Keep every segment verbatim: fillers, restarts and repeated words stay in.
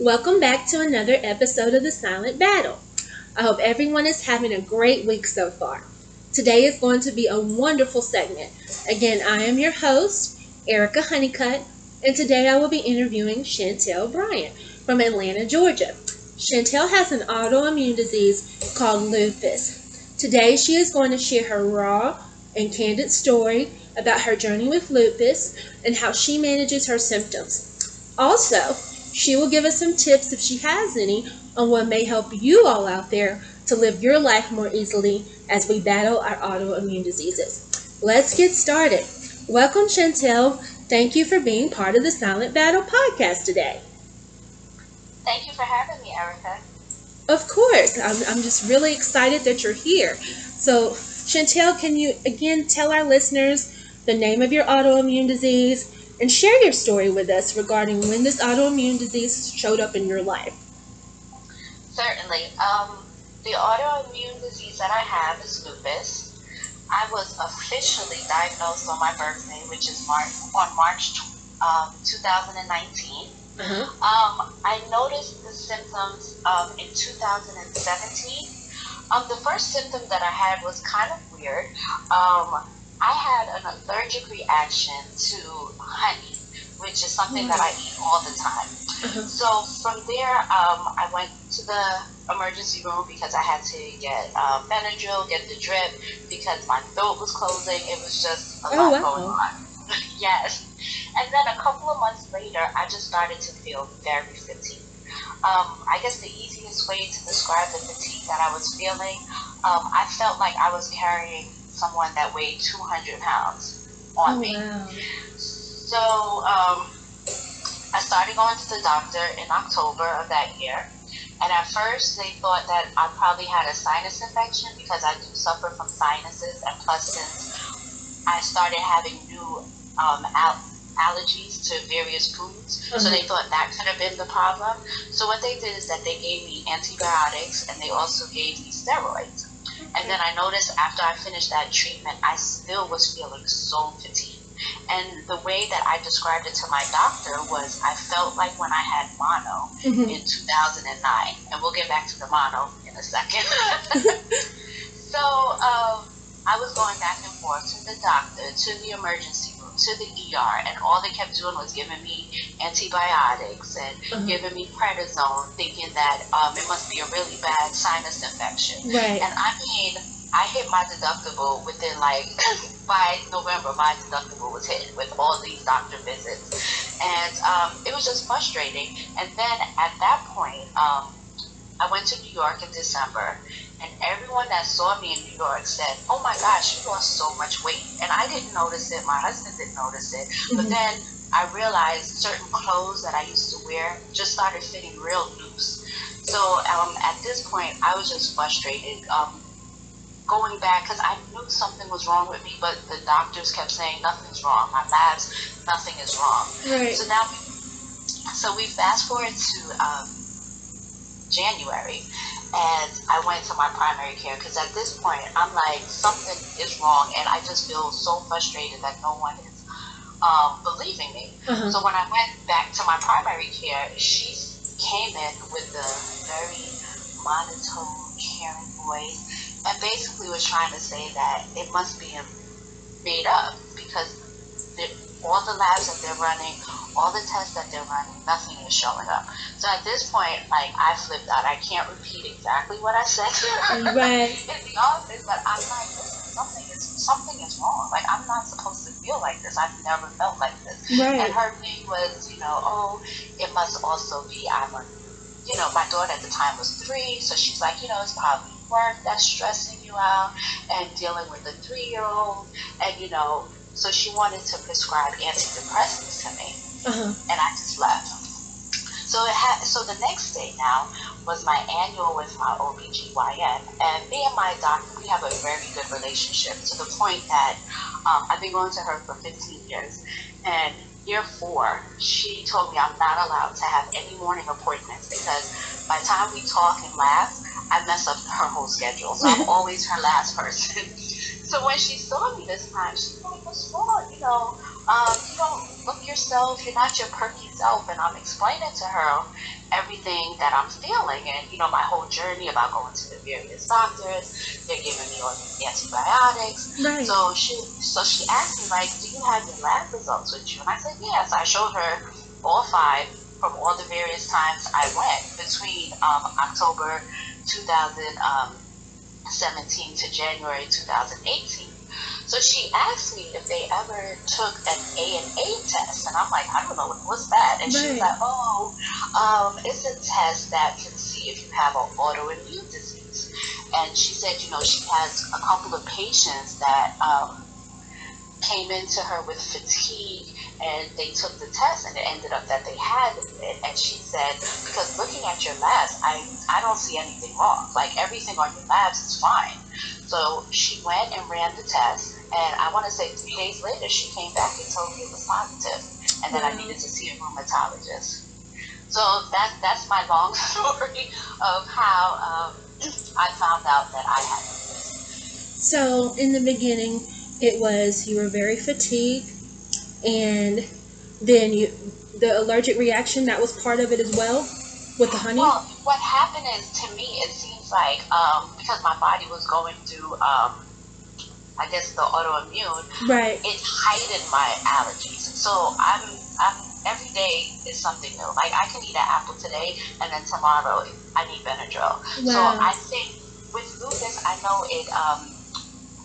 Welcome back to another episode of The Silent Battle. I hope everyone is having a great week so far. Today is going to be a wonderful segment. Again, I am your host, Erica Honeycutt, and today I will be interviewing Chantelle Bryant from Atlanta, Georgia. Chantelle has an autoimmune disease called lupus. Today she is going to share her raw and candid story about her journey with lupus and how she manages her symptoms. Also, she will give us some tips, if she has any, on what may help you all out there to live your life more easily as we battle our autoimmune diseases. Let's get started. Welcome, Chantelle. Thank you for being part of the Silent Battle podcast today. Thank you for having me, Erica. Of course. I'm, I'm just really excited that you're here. So, Chantelle, can you again tell our listeners the name of your autoimmune disease and share your story with us regarding when this autoimmune disease showed up in your life? Certainly. Um, the autoimmune disease that I have is lupus. I was officially diagnosed on my birthday, which is March, on March um, two thousand nineteen. Mm-hmm. Um, I noticed the symptoms um, in two thousand seventeen. Um, the first symptom that I had was kind of weird. Um, I had an allergic reaction to honey, which is something that I eat all the time. Mm-hmm. So from there, um, I went to the emergency room because I had to get uh, Benadryl, get the drip, because my throat was closing. It was just a oh, lot wow. going on. Yes. And then a couple of months later, I just started to feel very fatigued. Um, I guess the easiest way to describe the fatigue that I was feeling, um, I felt like I was carrying someone that weighed two hundred pounds on oh, me. Wow. So um, I started going to the doctor in October of that year. And at first they thought that I probably had a sinus infection because I do suffer from sinuses. And plus, since I started having new um, al- allergies to various foods, mm-hmm. so they thought that could have been the problem. So what they did is that they gave me antibiotics and they also gave me steroids. And then I noticed after I finished that treatment, I still was feeling so fatigued. And the way that I described it to my doctor was I felt like when I had mono mm-hmm. in two thousand nine. And we'll get back to the mono in a second. So um, I was going back and forth to the doctor, to the emergency room, to the E R. And all they kept doing was giving me antibiotics and mm-hmm. giving me prednisone, thinking that um, it must be a really bad sinus infection. Right. And I mean, I hit my deductible within like, by November, my deductible was hit with all these doctor visits. And um, it was just frustrating. And then at that point, um, I went to New York in December. And everyone that saw me in New York said, oh my gosh, you lost so much weight. And I didn't notice it. My husband didn't notice it. Mm-hmm. But then I realized certain clothes that I used to wear just started fitting real loose. So um, at this point, I was just frustrated um, going back because I knew something was wrong with me, but the doctors kept saying nothing's wrong. My labs, nothing is wrong. Right. So now, we, so we fast forward to um, January. And I went to my primary care because at this point, I'm like, something is wrong. And I just feel so frustrated that no one is um, believing me. Mm-hmm. So when I went back to my primary care, she came in with a very monotone, caring voice. And basically was trying to say that it must be made up because all the labs that they're running, all the tests that they're running, nothing is showing up. So at this point, like, I flipped out. I can't repeat exactly what I said right. in the office, but I'm like, listen, something is something is wrong. Like, I'm not supposed to feel like this. I've never felt like this. Right. And her thing was, you know, oh, it must also be, I'm a, you know, my daughter at the time was three, so she's like, you know, it's probably work that's stressing you out and dealing with a three-year-old. And, you know, so she wanted to prescribe antidepressants to me. Uh-huh. And I just left. So it ha- so the next day now was my annual with my O B G Y N, and me and my doctor, we have a very good relationship to the point that um, I've been going to her for fifteen years, and year four, she told me I'm not allowed to have any morning appointments because by the time we talk and laugh, I mess up her whole schedule, so I'm always her last person. So when she saw me this time, she's like, what's wrong, you know? um, you don't look yourself, you're not your perky self. And I'm explaining to her everything that I'm feeling and, you know, my whole journey about going to the various doctors. They're giving me all these antibiotics. Right. So she, so she asked me, like, do you have your lab results with you? And I said, yes. I showed her all five from all the various times I went between um, October two thousand seventeen to January two thousand eighteen. So she asked me if they ever took an A N A test, and I'm like, I don't know, what's that? And right. she was like, oh, um, it's a test that can see if you have an autoimmune disease. And she said, you know, she has a couple of patients that um, came into her with fatigue, and they took the test, and it ended up that they had it. And she said, because looking at your labs, I, I don't see anything wrong. Like, everything on your labs is fine. So she went and ran the test, and I want to say three days later, she came back and told me it was positive, and then I needed to see a rheumatologist. So that, that's my long story of how um, I found out that I had lupus. So in the beginning, it was you were very fatigued, and then you, the allergic reaction, that was part of it as well with the honey? Well, what happened is, to me, it seems like, um, because my body was going through, um, I guess, the autoimmune, right. it heightened my allergies. So I'm, I'm, every day is something new. Like, I can eat an apple today, and then tomorrow I need Benadryl. Wow. So I think with lupus, I know it... Um,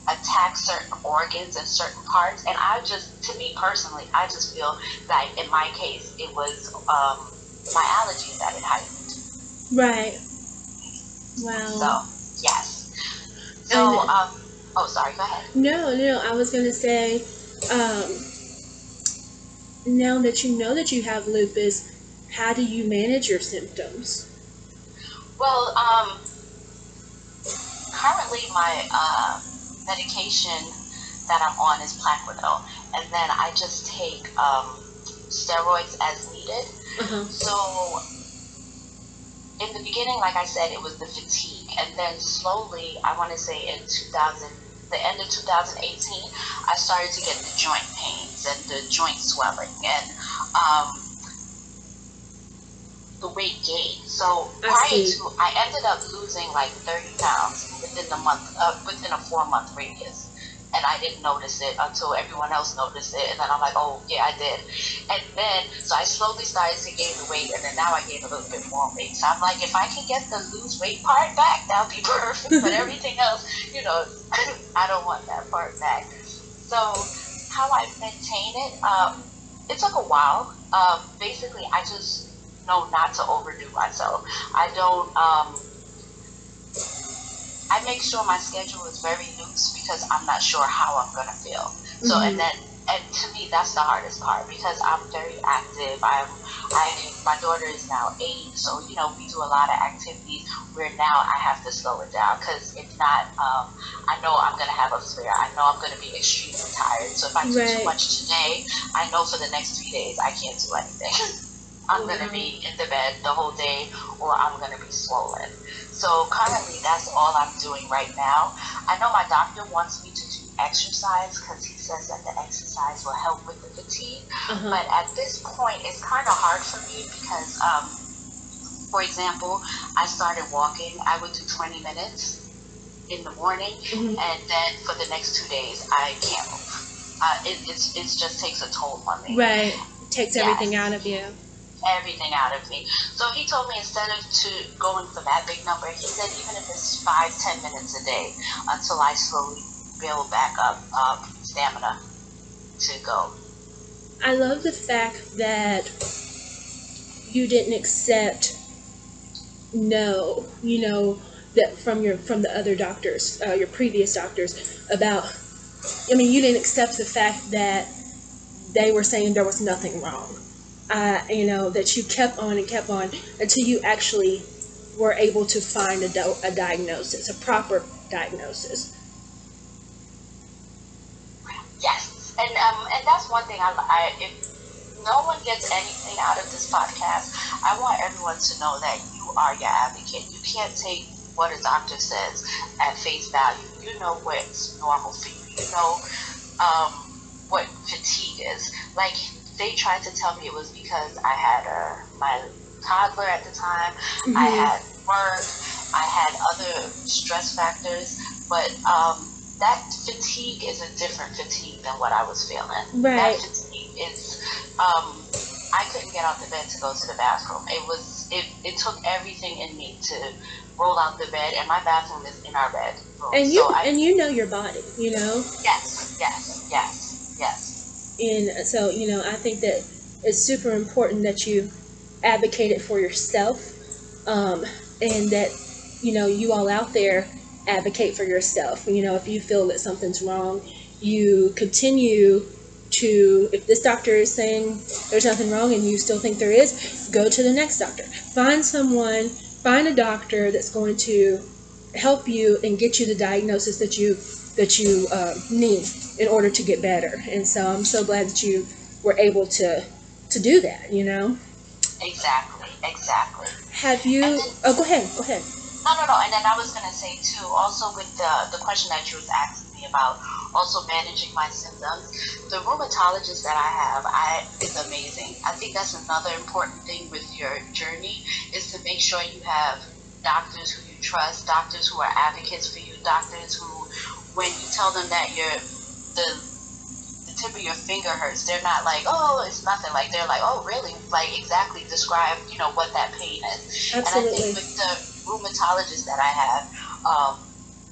attack certain organs and certain parts, and I just, to me personally, I just feel that in my case it was um, my allergies that it heightened. Right. Wow. So yes. So and, um, oh, sorry. Go ahead. No, no. I was gonna say, um, now that you know that you have lupus, how do you manage your symptoms? Well, um, currently my. Uh, medication that I'm on is Plaquenil, and then I just take um, steroids as needed. Mm-hmm. So in the beginning, like I said, it was the fatigue, and then slowly, I want to say in two thousand, the end of two thousand eighteen, I started to get the joint pains and the joint swelling and um, the weight gain. So prior to, I ended up losing like thirty pounds within the month, uh, within a four month radius, and I didn't notice it until everyone else noticed it, and then I'm like, oh yeah, I did. And then, so I slowly started to gain the weight, and then now I gain a little bit more weight. So I'm like, if I can get the lose weight part back, that would be perfect, but everything else, you know, I don't want that part back. So how I maintain it, um, it took a while. Um, basically, I just know not to overdo myself. I don't, um, I make sure my schedule is very loose because I'm not sure how I'm going to feel. So, mm-hmm. and then, and to me, that's the hardest part because I'm very active. I'm, I, my daughter is now eight, so, you know, we do a lot of activities where now I have to slow it down because if not, um, I know I'm going to have a flare. I know I'm going to be extremely tired. So if I do right. too much today, I know for the next three days, I can't do anything. I'm going to be in the bed the whole day, or I'm going to be swollen. So currently, that's all I'm doing right now. I know my doctor wants me to do exercise because he says that the exercise will help with the fatigue. Mm-hmm. But at this point, it's kind of hard for me because, um, for example, I started walking. I would do twenty minutes in the morning, mm-hmm. and then for the next two days, I can't move. Uh, it, it's, it just takes a toll on me. Right. It takes yes. everything out of you. Everything out of me. So he told me instead of to going for that big number, he said even if it's five, ten minutes a day until I slowly build back up um, stamina to go. I love the fact that you didn't accept no, you know, that from your from the other doctors, uh, your previous doctors about. I mean, you didn't accept the fact that they were saying there was nothing wrong. Uh, you know, that you kept on and kept on until you actually were able to find a, do- a diagnosis, a proper diagnosis. Yes, and um, and that's one thing. I, I if no one gets anything out of this podcast, I want everyone to know that you are your advocate. You can't take what a doctor says at face value. You know what's normal for you. You know um, what fatigue is. Like, they tried to tell me it was because I had uh, my toddler at the time, mm-hmm. I had work, I had other stress factors, but um, that fatigue is a different fatigue than what I was feeling. Right. That fatigue is, um, I couldn't get out the bed to go to the bathroom. It was, it, it took everything in me to roll out the bed, and my bathroom is in our bedroom. And you, so I, and you know your body, you know? Yes, yes, yes, yes. And so, you know, I think that it's super important that you advocate it for yourself, um, and that, you know, you all out there advocate for yourself. You know, if you feel that something's wrong, you continue to, if this doctor is saying there's nothing wrong and you still think there is, go to the next doctor. Find someone, find a doctor that's going to help you and get you the diagnosis that you that you uh, need in order to get better. And so I'm so glad that you were able to to do that, you know? Exactly, exactly. Have you, then, oh, go ahead, go ahead. No, no, no, and then I was going to say, too, also with the, the question that you was asking me about, also managing my symptoms, the rheumatologist that I have I is amazing. I think that's another important thing with your journey, is to make sure you have doctors who you trust, doctors who are advocates for you, doctors who, when you tell them that you're, the tip of your finger hurts, they're not like, oh, it's nothing, like they're like, oh really, like exactly describe, you know, what that pain is. Absolutely. And I think with the rheumatologist that I have, um,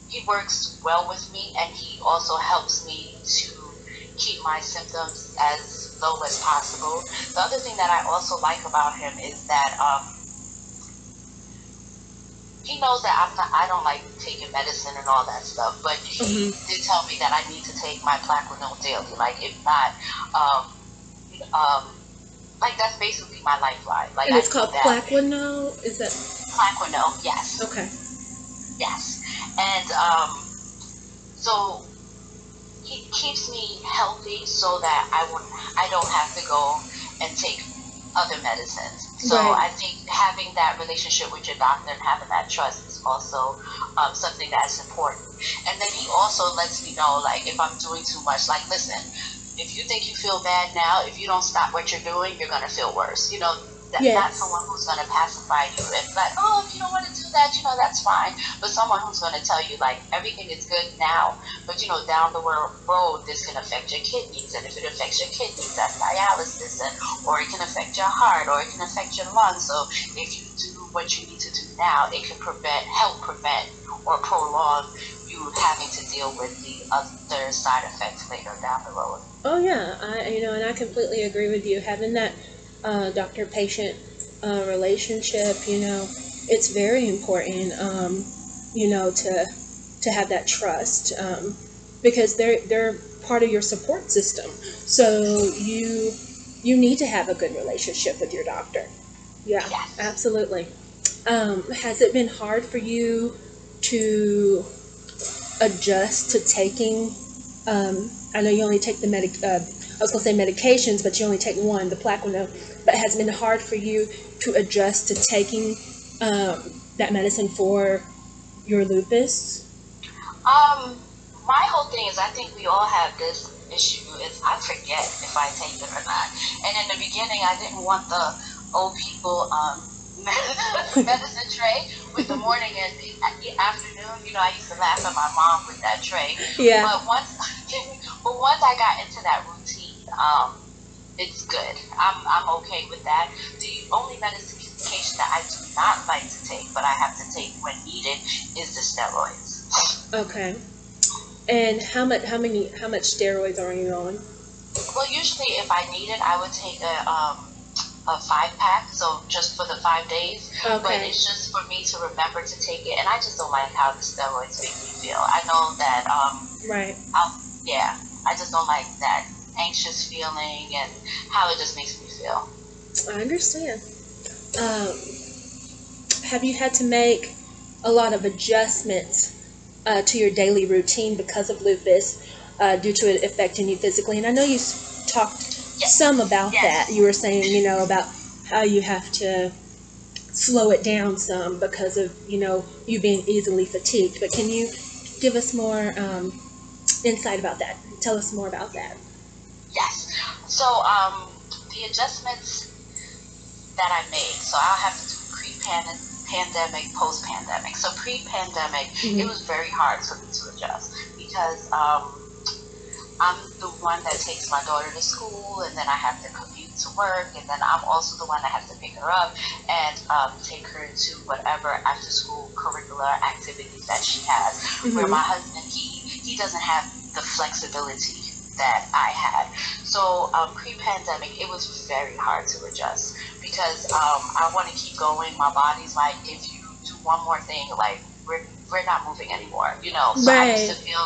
he works well with me, and he also helps me to keep my symptoms as low as possible. The other thing that I also like about him is that um, he knows that I'm not, I don't like taking medicine and all that stuff, but he mm-hmm. did tell me that I need to take my Plaquenil daily. Like, if not, um, um, like that's basically my lifeline. Like, and it's I called Plaquenil? Is it? Plaquenil, yes. Okay. Yes. And um, so he keeps me healthy so that I won't, I don't have to go and take other medicines. So right. I think having that relationship with your doctor and having that trust is also um, something that's important. And then he also lets me know, like, if I'm doing too much, like, listen, if you think you feel bad now, if you don't stop what you're doing, you're going to feel worse. You know, that's yes. not someone who's going to pacify you. It's like, oh, if you don't want to do that, you know, that's fine. But someone who's going to tell you, like, everything is good now, but, you know, down the road, this can affect your kidneys. And if it affects your kidneys, that's dialysis. And, or it can affect your heart, or it can affect your lungs. So if you do what you need to do now, it can prevent, help prevent or prolong you having to deal with the other side effects later down the road. Oh, yeah. I, you know, and I completely agree with you. Having that Uh, doctor-patient uh, relationship, you know, it's very important, um, you know, to to have that trust, um, because they're they're part of your support system. So you you need to have a good relationship with your doctor. Yeah, yes. Absolutely. Um, has it been hard for you to adjust to taking? Um, I know you only take the medic. Uh, I was gonna say medications, but you only take one, the Plaquenil. But has it been hard for you to adjust to taking um, that medicine for your lupus? Um, my whole thing is, I think we all have this issue. Is I forget if I take it or not. And in the beginning, I didn't want the old people um, medicine tray with the morning and the afternoon. You know, I used to laugh at my mom with that tray. Yeah. But once, but once I got into that routine, Um, it's good. I'm, I'm okay with that. The only medication that I do not like to take, but I have to take when needed, is the steroids. Okay. And how much? How many? How much steroids are you on? Well, usually, if I need it, I would take a um a five pack. So just for the five days. Okay. But it's just for me to remember to take it, and I just don't like how the steroids make me feel. I know that. Um, right. I'll, yeah. I just don't like that anxious feeling and how it just makes me feel. I understand. Um, have you had to make a lot of adjustments uh, to your daily routine because of lupus, uh, due to it affecting you physically? And I know you talked yes. some about yes. that. You were saying, you know, about how you have to slow it down some because of, you know, you being easily fatigued. But can you give us more um, insight about that? Tell us more about that. Yes. So um, the adjustments that I made, so I'll have to do pre-pandemic, post-pandemic. So pre-pandemic, mm-hmm. it was very hard for me to adjust because um, I'm the one that takes my daughter to school, and then I have to commute to work, and then I'm also the one that has to pick her up and um, take her to whatever after-school curricular activities that she has. Mm-hmm. Where my husband, he he doesn't have the flexibility that I had. So um, pre-pandemic, it was very hard to adjust because um, I want to keep going. My body's like, if you do one more thing, like we're we're not moving anymore, you know. So right. I used to feel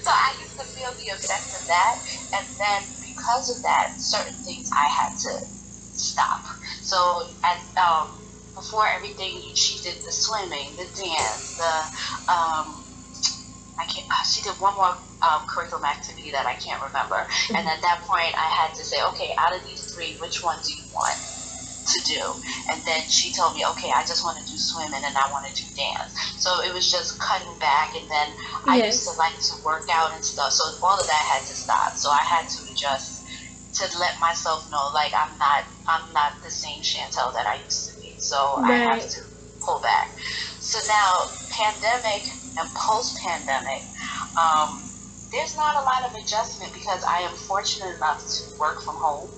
so I used to feel the effect of that, and then because of that, certain things I had to stop. So at um, before everything, she did the swimming, the dance, the um, I can't. She did one more um, curriculum activity that I can't remember, mm-hmm. and at that point, I had to say, okay, out of these three, which one do you want to do? And then she told me, okay, I just want to do swimming and I want to do dance. So it was just cutting back, and then I yes. used to like to work out and stuff. So all of that had to stop. So I had to adjust to let myself know, like, I'm not, I'm not the same Chantelle that I used to be. So right. I have to pull back. So now, pandemic and post-pandemic, um, there's not a lot of adjustment because I am fortunate enough to work from home.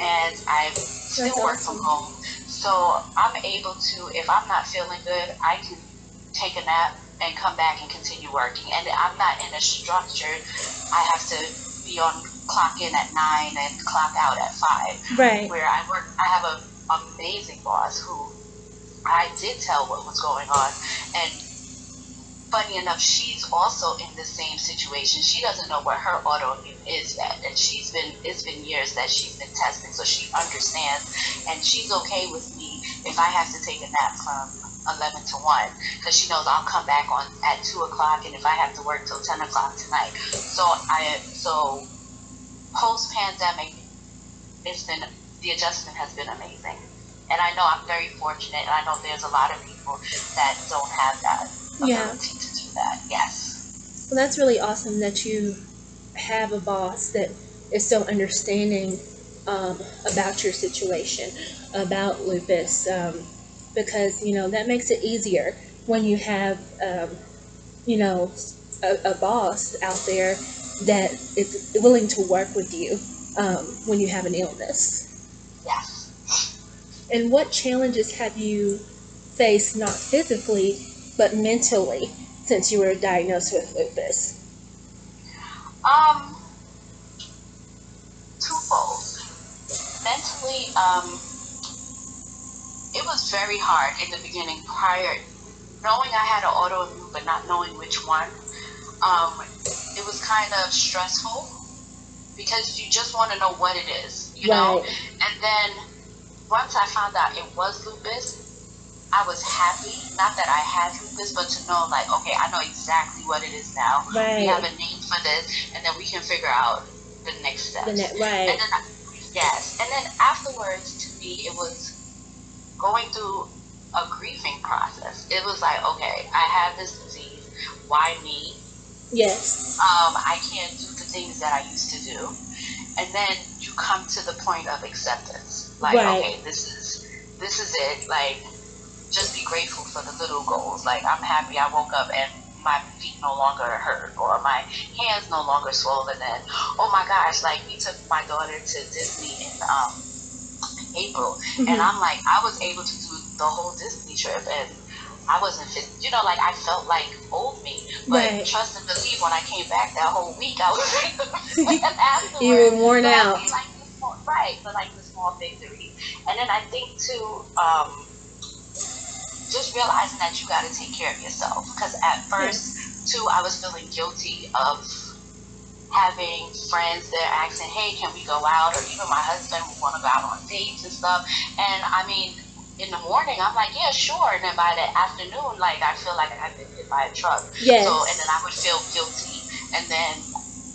And I still That's work awesome. From home, so I'm able to, if I'm not feeling good, I can take a nap and come back and continue working. And I'm not in a structured, I have to be on clock in at nine and clock out at five. Right. Where I work, I have an amazing boss who I did tell what was going on, and funny enough, she's also in the same situation. She doesn't know what her autoimmune is yet, and she's been it's been years that she's been testing, so she understands, and she's okay with me if I have to take a nap from eleven to one, because she knows I'll come back on at two o'clock, and if I have to work till ten o'clock tonight. So I so post pandemic, it's been the adjustment has been amazing, and I know I'm very fortunate, and I know there's a lot of people that don't have that. Yeah. To do that. Yes. Well, that's really awesome that you have a boss that is so understanding um, about your situation, about lupus, um, because, you know, that makes it easier when you have, um, you know, a, a boss out there that is willing to work with you um, when you have an illness. Yes. And what challenges have you faced, not physically, but mentally, since you were diagnosed with lupus? Um, twofold. Mentally, um, it was very hard in the beginning, prior, knowing I had an autoimmune, but not knowing which one. Um, it was kind of stressful, because you just want to know what it is, you right. know? And then, once I found out it was lupus, I was happy, not that I had lupus, but to know, like, okay, I know exactly what it is now. Right. We have a name for this, and then we can figure out the next steps. The next, right. And then I, yes. And then afterwards, to me, it was going through a grieving process. It was like, okay, I have this disease. Why me? Yes. Um, I can't do the things that I used to do. And then you come to the point of acceptance. Like, right. okay, this is, this is it. Like, just be grateful for the little goals. Like, I'm happy I woke up and my feet no longer hurt, or my hands no longer swollen, and oh my gosh, like, we took my daughter to Disney in um, April, mm-hmm. and I'm like, I was able to do the whole Disney trip, and I wasn't fit, you know, like, I felt like old me, but right. trust and believe, when I came back that whole week, I was like, afterwards, you were worn out. I mean, like, the small, right, but like the small victories. And then I think too, um, just realizing that you got to take care of yourself, because at first too I was feeling guilty of having friends that are asking, hey, can we go out, or even my husband would want to go out on dates and stuff, and I mean, in the morning I'm like, yeah, sure, and then by the afternoon, like, I feel like I've been hit by a truck. Yes. So, and then I would feel guilty, and then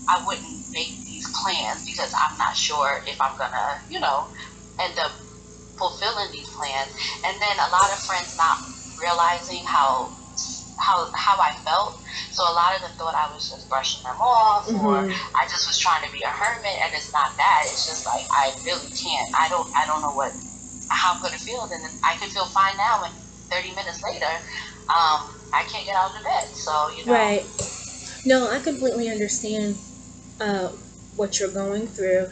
I wouldn't make these plans because I'm not sure if I'm gonna, you know, end up fulfilling these plans. And then a lot of friends not realizing how how how I felt. So a lot of them thought I was just brushing them off, mm-hmm. or I just was trying to be a hermit. And it's not that. It's just like I really can't. I don't. I don't know what how I'm gonna feel. And then I could feel fine now, and thirty minutes later, um, I can't get out of bed. So you know. Right. No, I completely understand uh, what you're going through.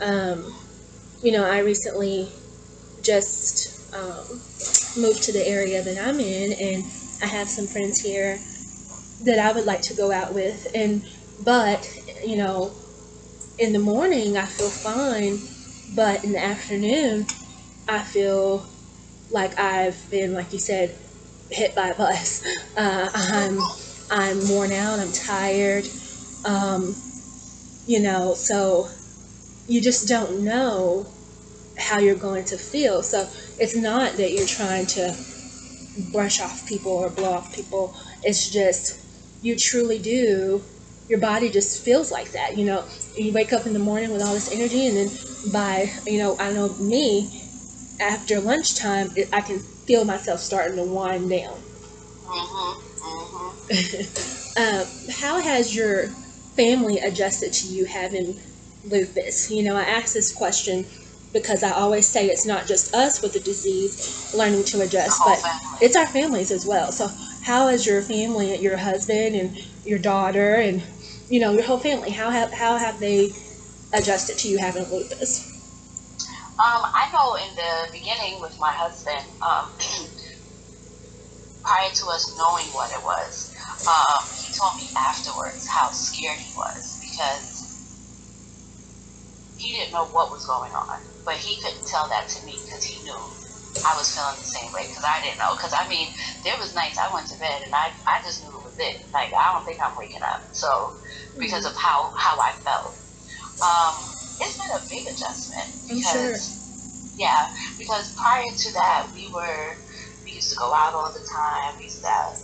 Um, you know, I recently just um, moved to the area that I'm in, and I have some friends here that I would like to go out with, and but you know, in the morning I feel fine, but in the afternoon I feel like I've been, like you said, hit by a bus. Uh, I'm I'm worn out. I'm tired. Um, you know, so you just don't know how you're going to feel. So it's not that you're trying to brush off people or blow off people. It's just you truly do. Your body just feels like that. You know, you wake up in the morning with all this energy, and then by, you know, I know me, after lunchtime, I can feel myself starting to wind down. Mm-hmm. Mm-hmm. um, how has your family adjusted to you having lupus? You know, I ask this question because I always say it's not just us with the disease learning to adjust, but it's our families as well. So how is your family, your husband and your daughter and, you know, your whole family, how have, how have they adjusted to you having lupus? Um, I know in the beginning with my husband, um, prior to us knowing what it was, um, he told me afterwards how scared he was because he didn't know what was going on, but he couldn't tell that to me because he knew I was feeling the same way because I didn't know. Because, I mean, there was nights I went to bed and I, I just knew it was it. Like, I don't think I'm waking up. So, because of how, how I felt. Um... It's been a big adjustment because, sure. yeah, because prior to that, we were, we used to go out all the time. We used to have,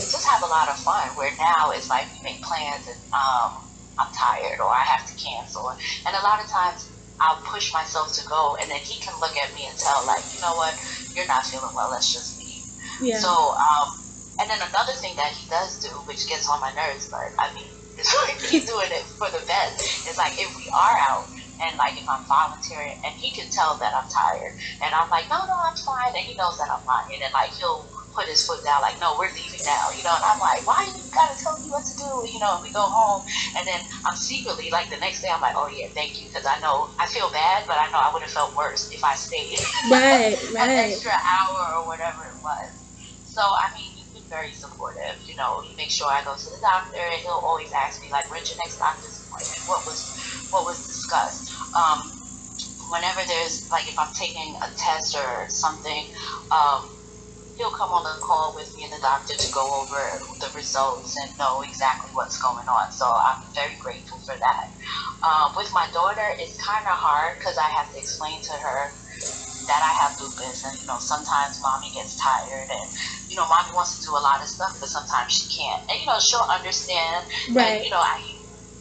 just have a lot of fun, where now it's like we make plans and um, I'm tired or I have to cancel. And a lot of times I'll push myself to go, and then he can look at me and tell, like, you know what, you're not feeling well, let's just leave. Yeah. So, um, and then another thing that he does do, which gets on my nerves, but I mean, it's like he's doing it for the best. It's like if we are out and like if I'm volunteering and he can tell that I'm tired and I'm like, no, no, I'm fine. And he knows that I'm lying. And like he'll put his foot down like, no, we're leaving now. You know, and I'm like, why you gotta tell me what to do? You know, and we go home. And then I'm secretly like the next day I'm like, oh yeah, thank you. Because I know I feel bad, but I know I would have felt worse if I stayed. Right, right. An extra hour or whatever it was. So, I mean, very supportive, you know. He makes sure I go to the doctor, and he'll always ask me like, when's your next doctor's appointment? What was, what was discussed? Um, whenever there's like, if I'm taking a test or something, um, he'll come on the call with me and the doctor to go over the results and know exactly what's going on. So I'm very grateful for that. Uh, with my daughter, it's kind of hard because I have to explain to her that I have lupus, and you know, sometimes mommy gets tired, and you know, mommy wants to do a lot of stuff, but sometimes she can't, and you know, she'll understand, right? And, you know, I,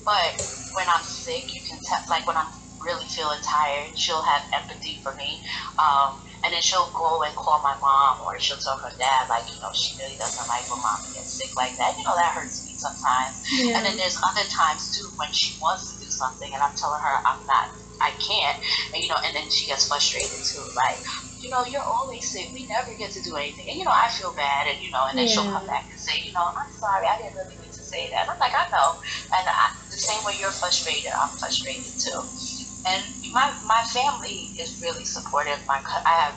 but when I'm sick, you can tell, like when I'm really feeling tired, she'll have empathy for me, um, and then she'll go and call my mom, or she'll tell her dad, like, you know, she really doesn't like when mommy gets sick like that, you know, that hurts me sometimes, yeah. And then there's other times too when she wants to do something, and I'm telling her I'm not. I can't, and you know, and then she gets frustrated too, like, you know, you're always sick, we never get to do anything, and you know, I feel bad, and you know, and then yeah. She'll come back and say, you know, I'm sorry, I didn't really mean to say that, and I'm like, I know, and I, the same way you're frustrated, I'm frustrated too, and my, my family is really supportive. My, I have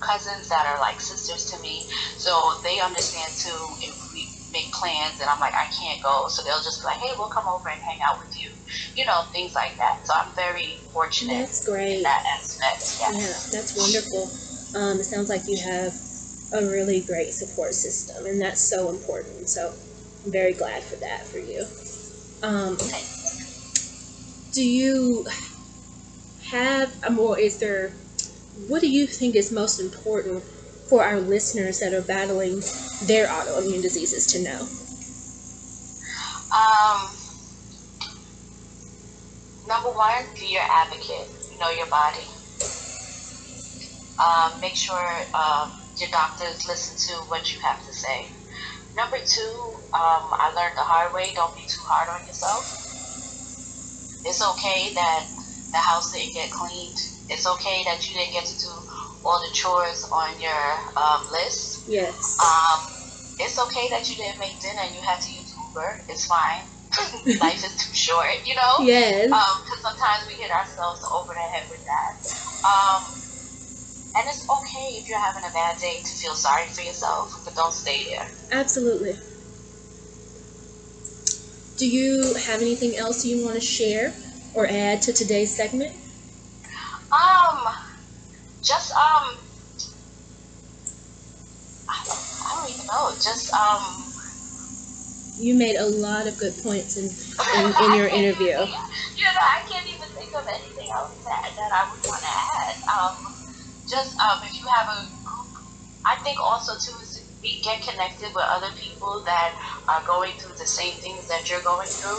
cousins that are like sisters to me, so they understand too, if we make plans and I'm like, I can't go, so they'll just be like, hey, we'll come over and hang out with you, you know, things like that. So I'm very fortunate. That's great. In that aspect. Yeah. Yeah, that's wonderful. Um, it sounds like you have a really great support system, and that's so important. So I'm very glad for that for you. Um, do you have, or is there, what do you think is most important for our listeners that are battling their autoimmune diseases to know? Um, number one, be your advocate. Know your body. Um, make sure um, your doctors listen to what you have to say. Number two, um, I learned the hard way, don't be too hard on yourself. It's okay that the house didn't get cleaned. It's okay that you didn't get to do all the chores on your um, list. Yes. Um, it's okay that you didn't make dinner and you had to use Uber. It's fine. Life is too short, you know? Yes. Because um, sometimes we hit ourselves over the head with that. Um, and it's okay if you're having a bad day to feel sorry for yourself, but don't stay there. Absolutely. Do you have anything else you want to share or add to today's segment? Um, just, um, I don't, I don't even know, just, um. You made a lot of good points in, in, in your interview. Even, you know, I can't even think of anything else that, that I would want to add. Um, just, um, if you have a group, I think also too is to be, get connected with other people that are going through the same things that you're going through.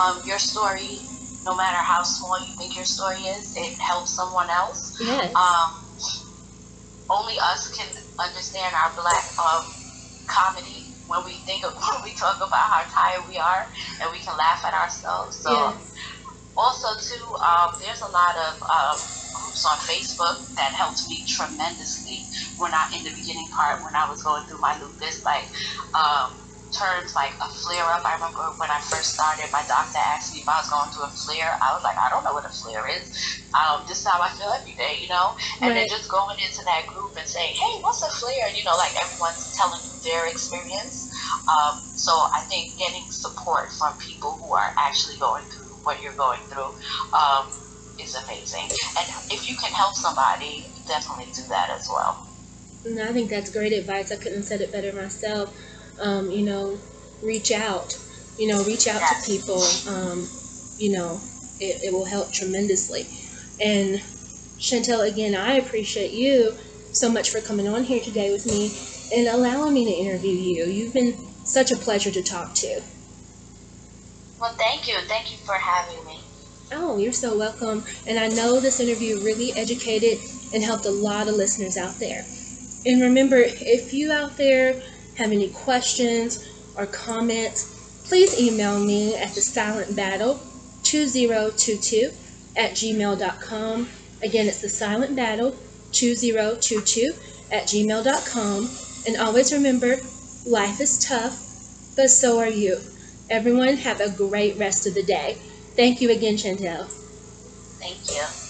Um, your story, no matter how small you think your story is, it helps someone else. Yes. Um, only us can understand our black um, comedy when we think of, when we talk about how tired we are, and we can laugh at ourselves. So, yes. Also too, um, there's a lot of um, groups on Facebook that helped me tremendously when I, in the beginning part, when I was going through my lupus, like, um, terms like a flare-up. I remember when I first started, my doctor asked me if I was going through a flare. I was like, I don't know what a flare is. Um, this is how I feel every day, you know? And right. Then just going into that group and saying, hey, what's a flare? You know, like everyone's telling you their experience. Um, so I think getting support from people who are actually going through what you're going through um, is amazing. And if you can help somebody, definitely do that as well. And I think that's great advice. I couldn't have said it better myself. Um, you know, reach out, you know, reach out yes. to people, um, you know, it, it will help tremendously. And Chantelle, again, I appreciate you so much for coming on here today with me and allowing me to interview you. You've been such a pleasure to talk to. Well, thank you. Thank you for having me. Oh, you're so welcome. And I know this interview really educated and helped a lot of listeners out there. And remember, if you out there have any questions or comments, please email me at the silent battle two zero two two at gmail dot com. Again, it's the silent battle two zero two two at gmail dot com. And always remember, life is tough, but so are you. Everyone have a great rest of the day. Thank you again, Chantelle. Thank you.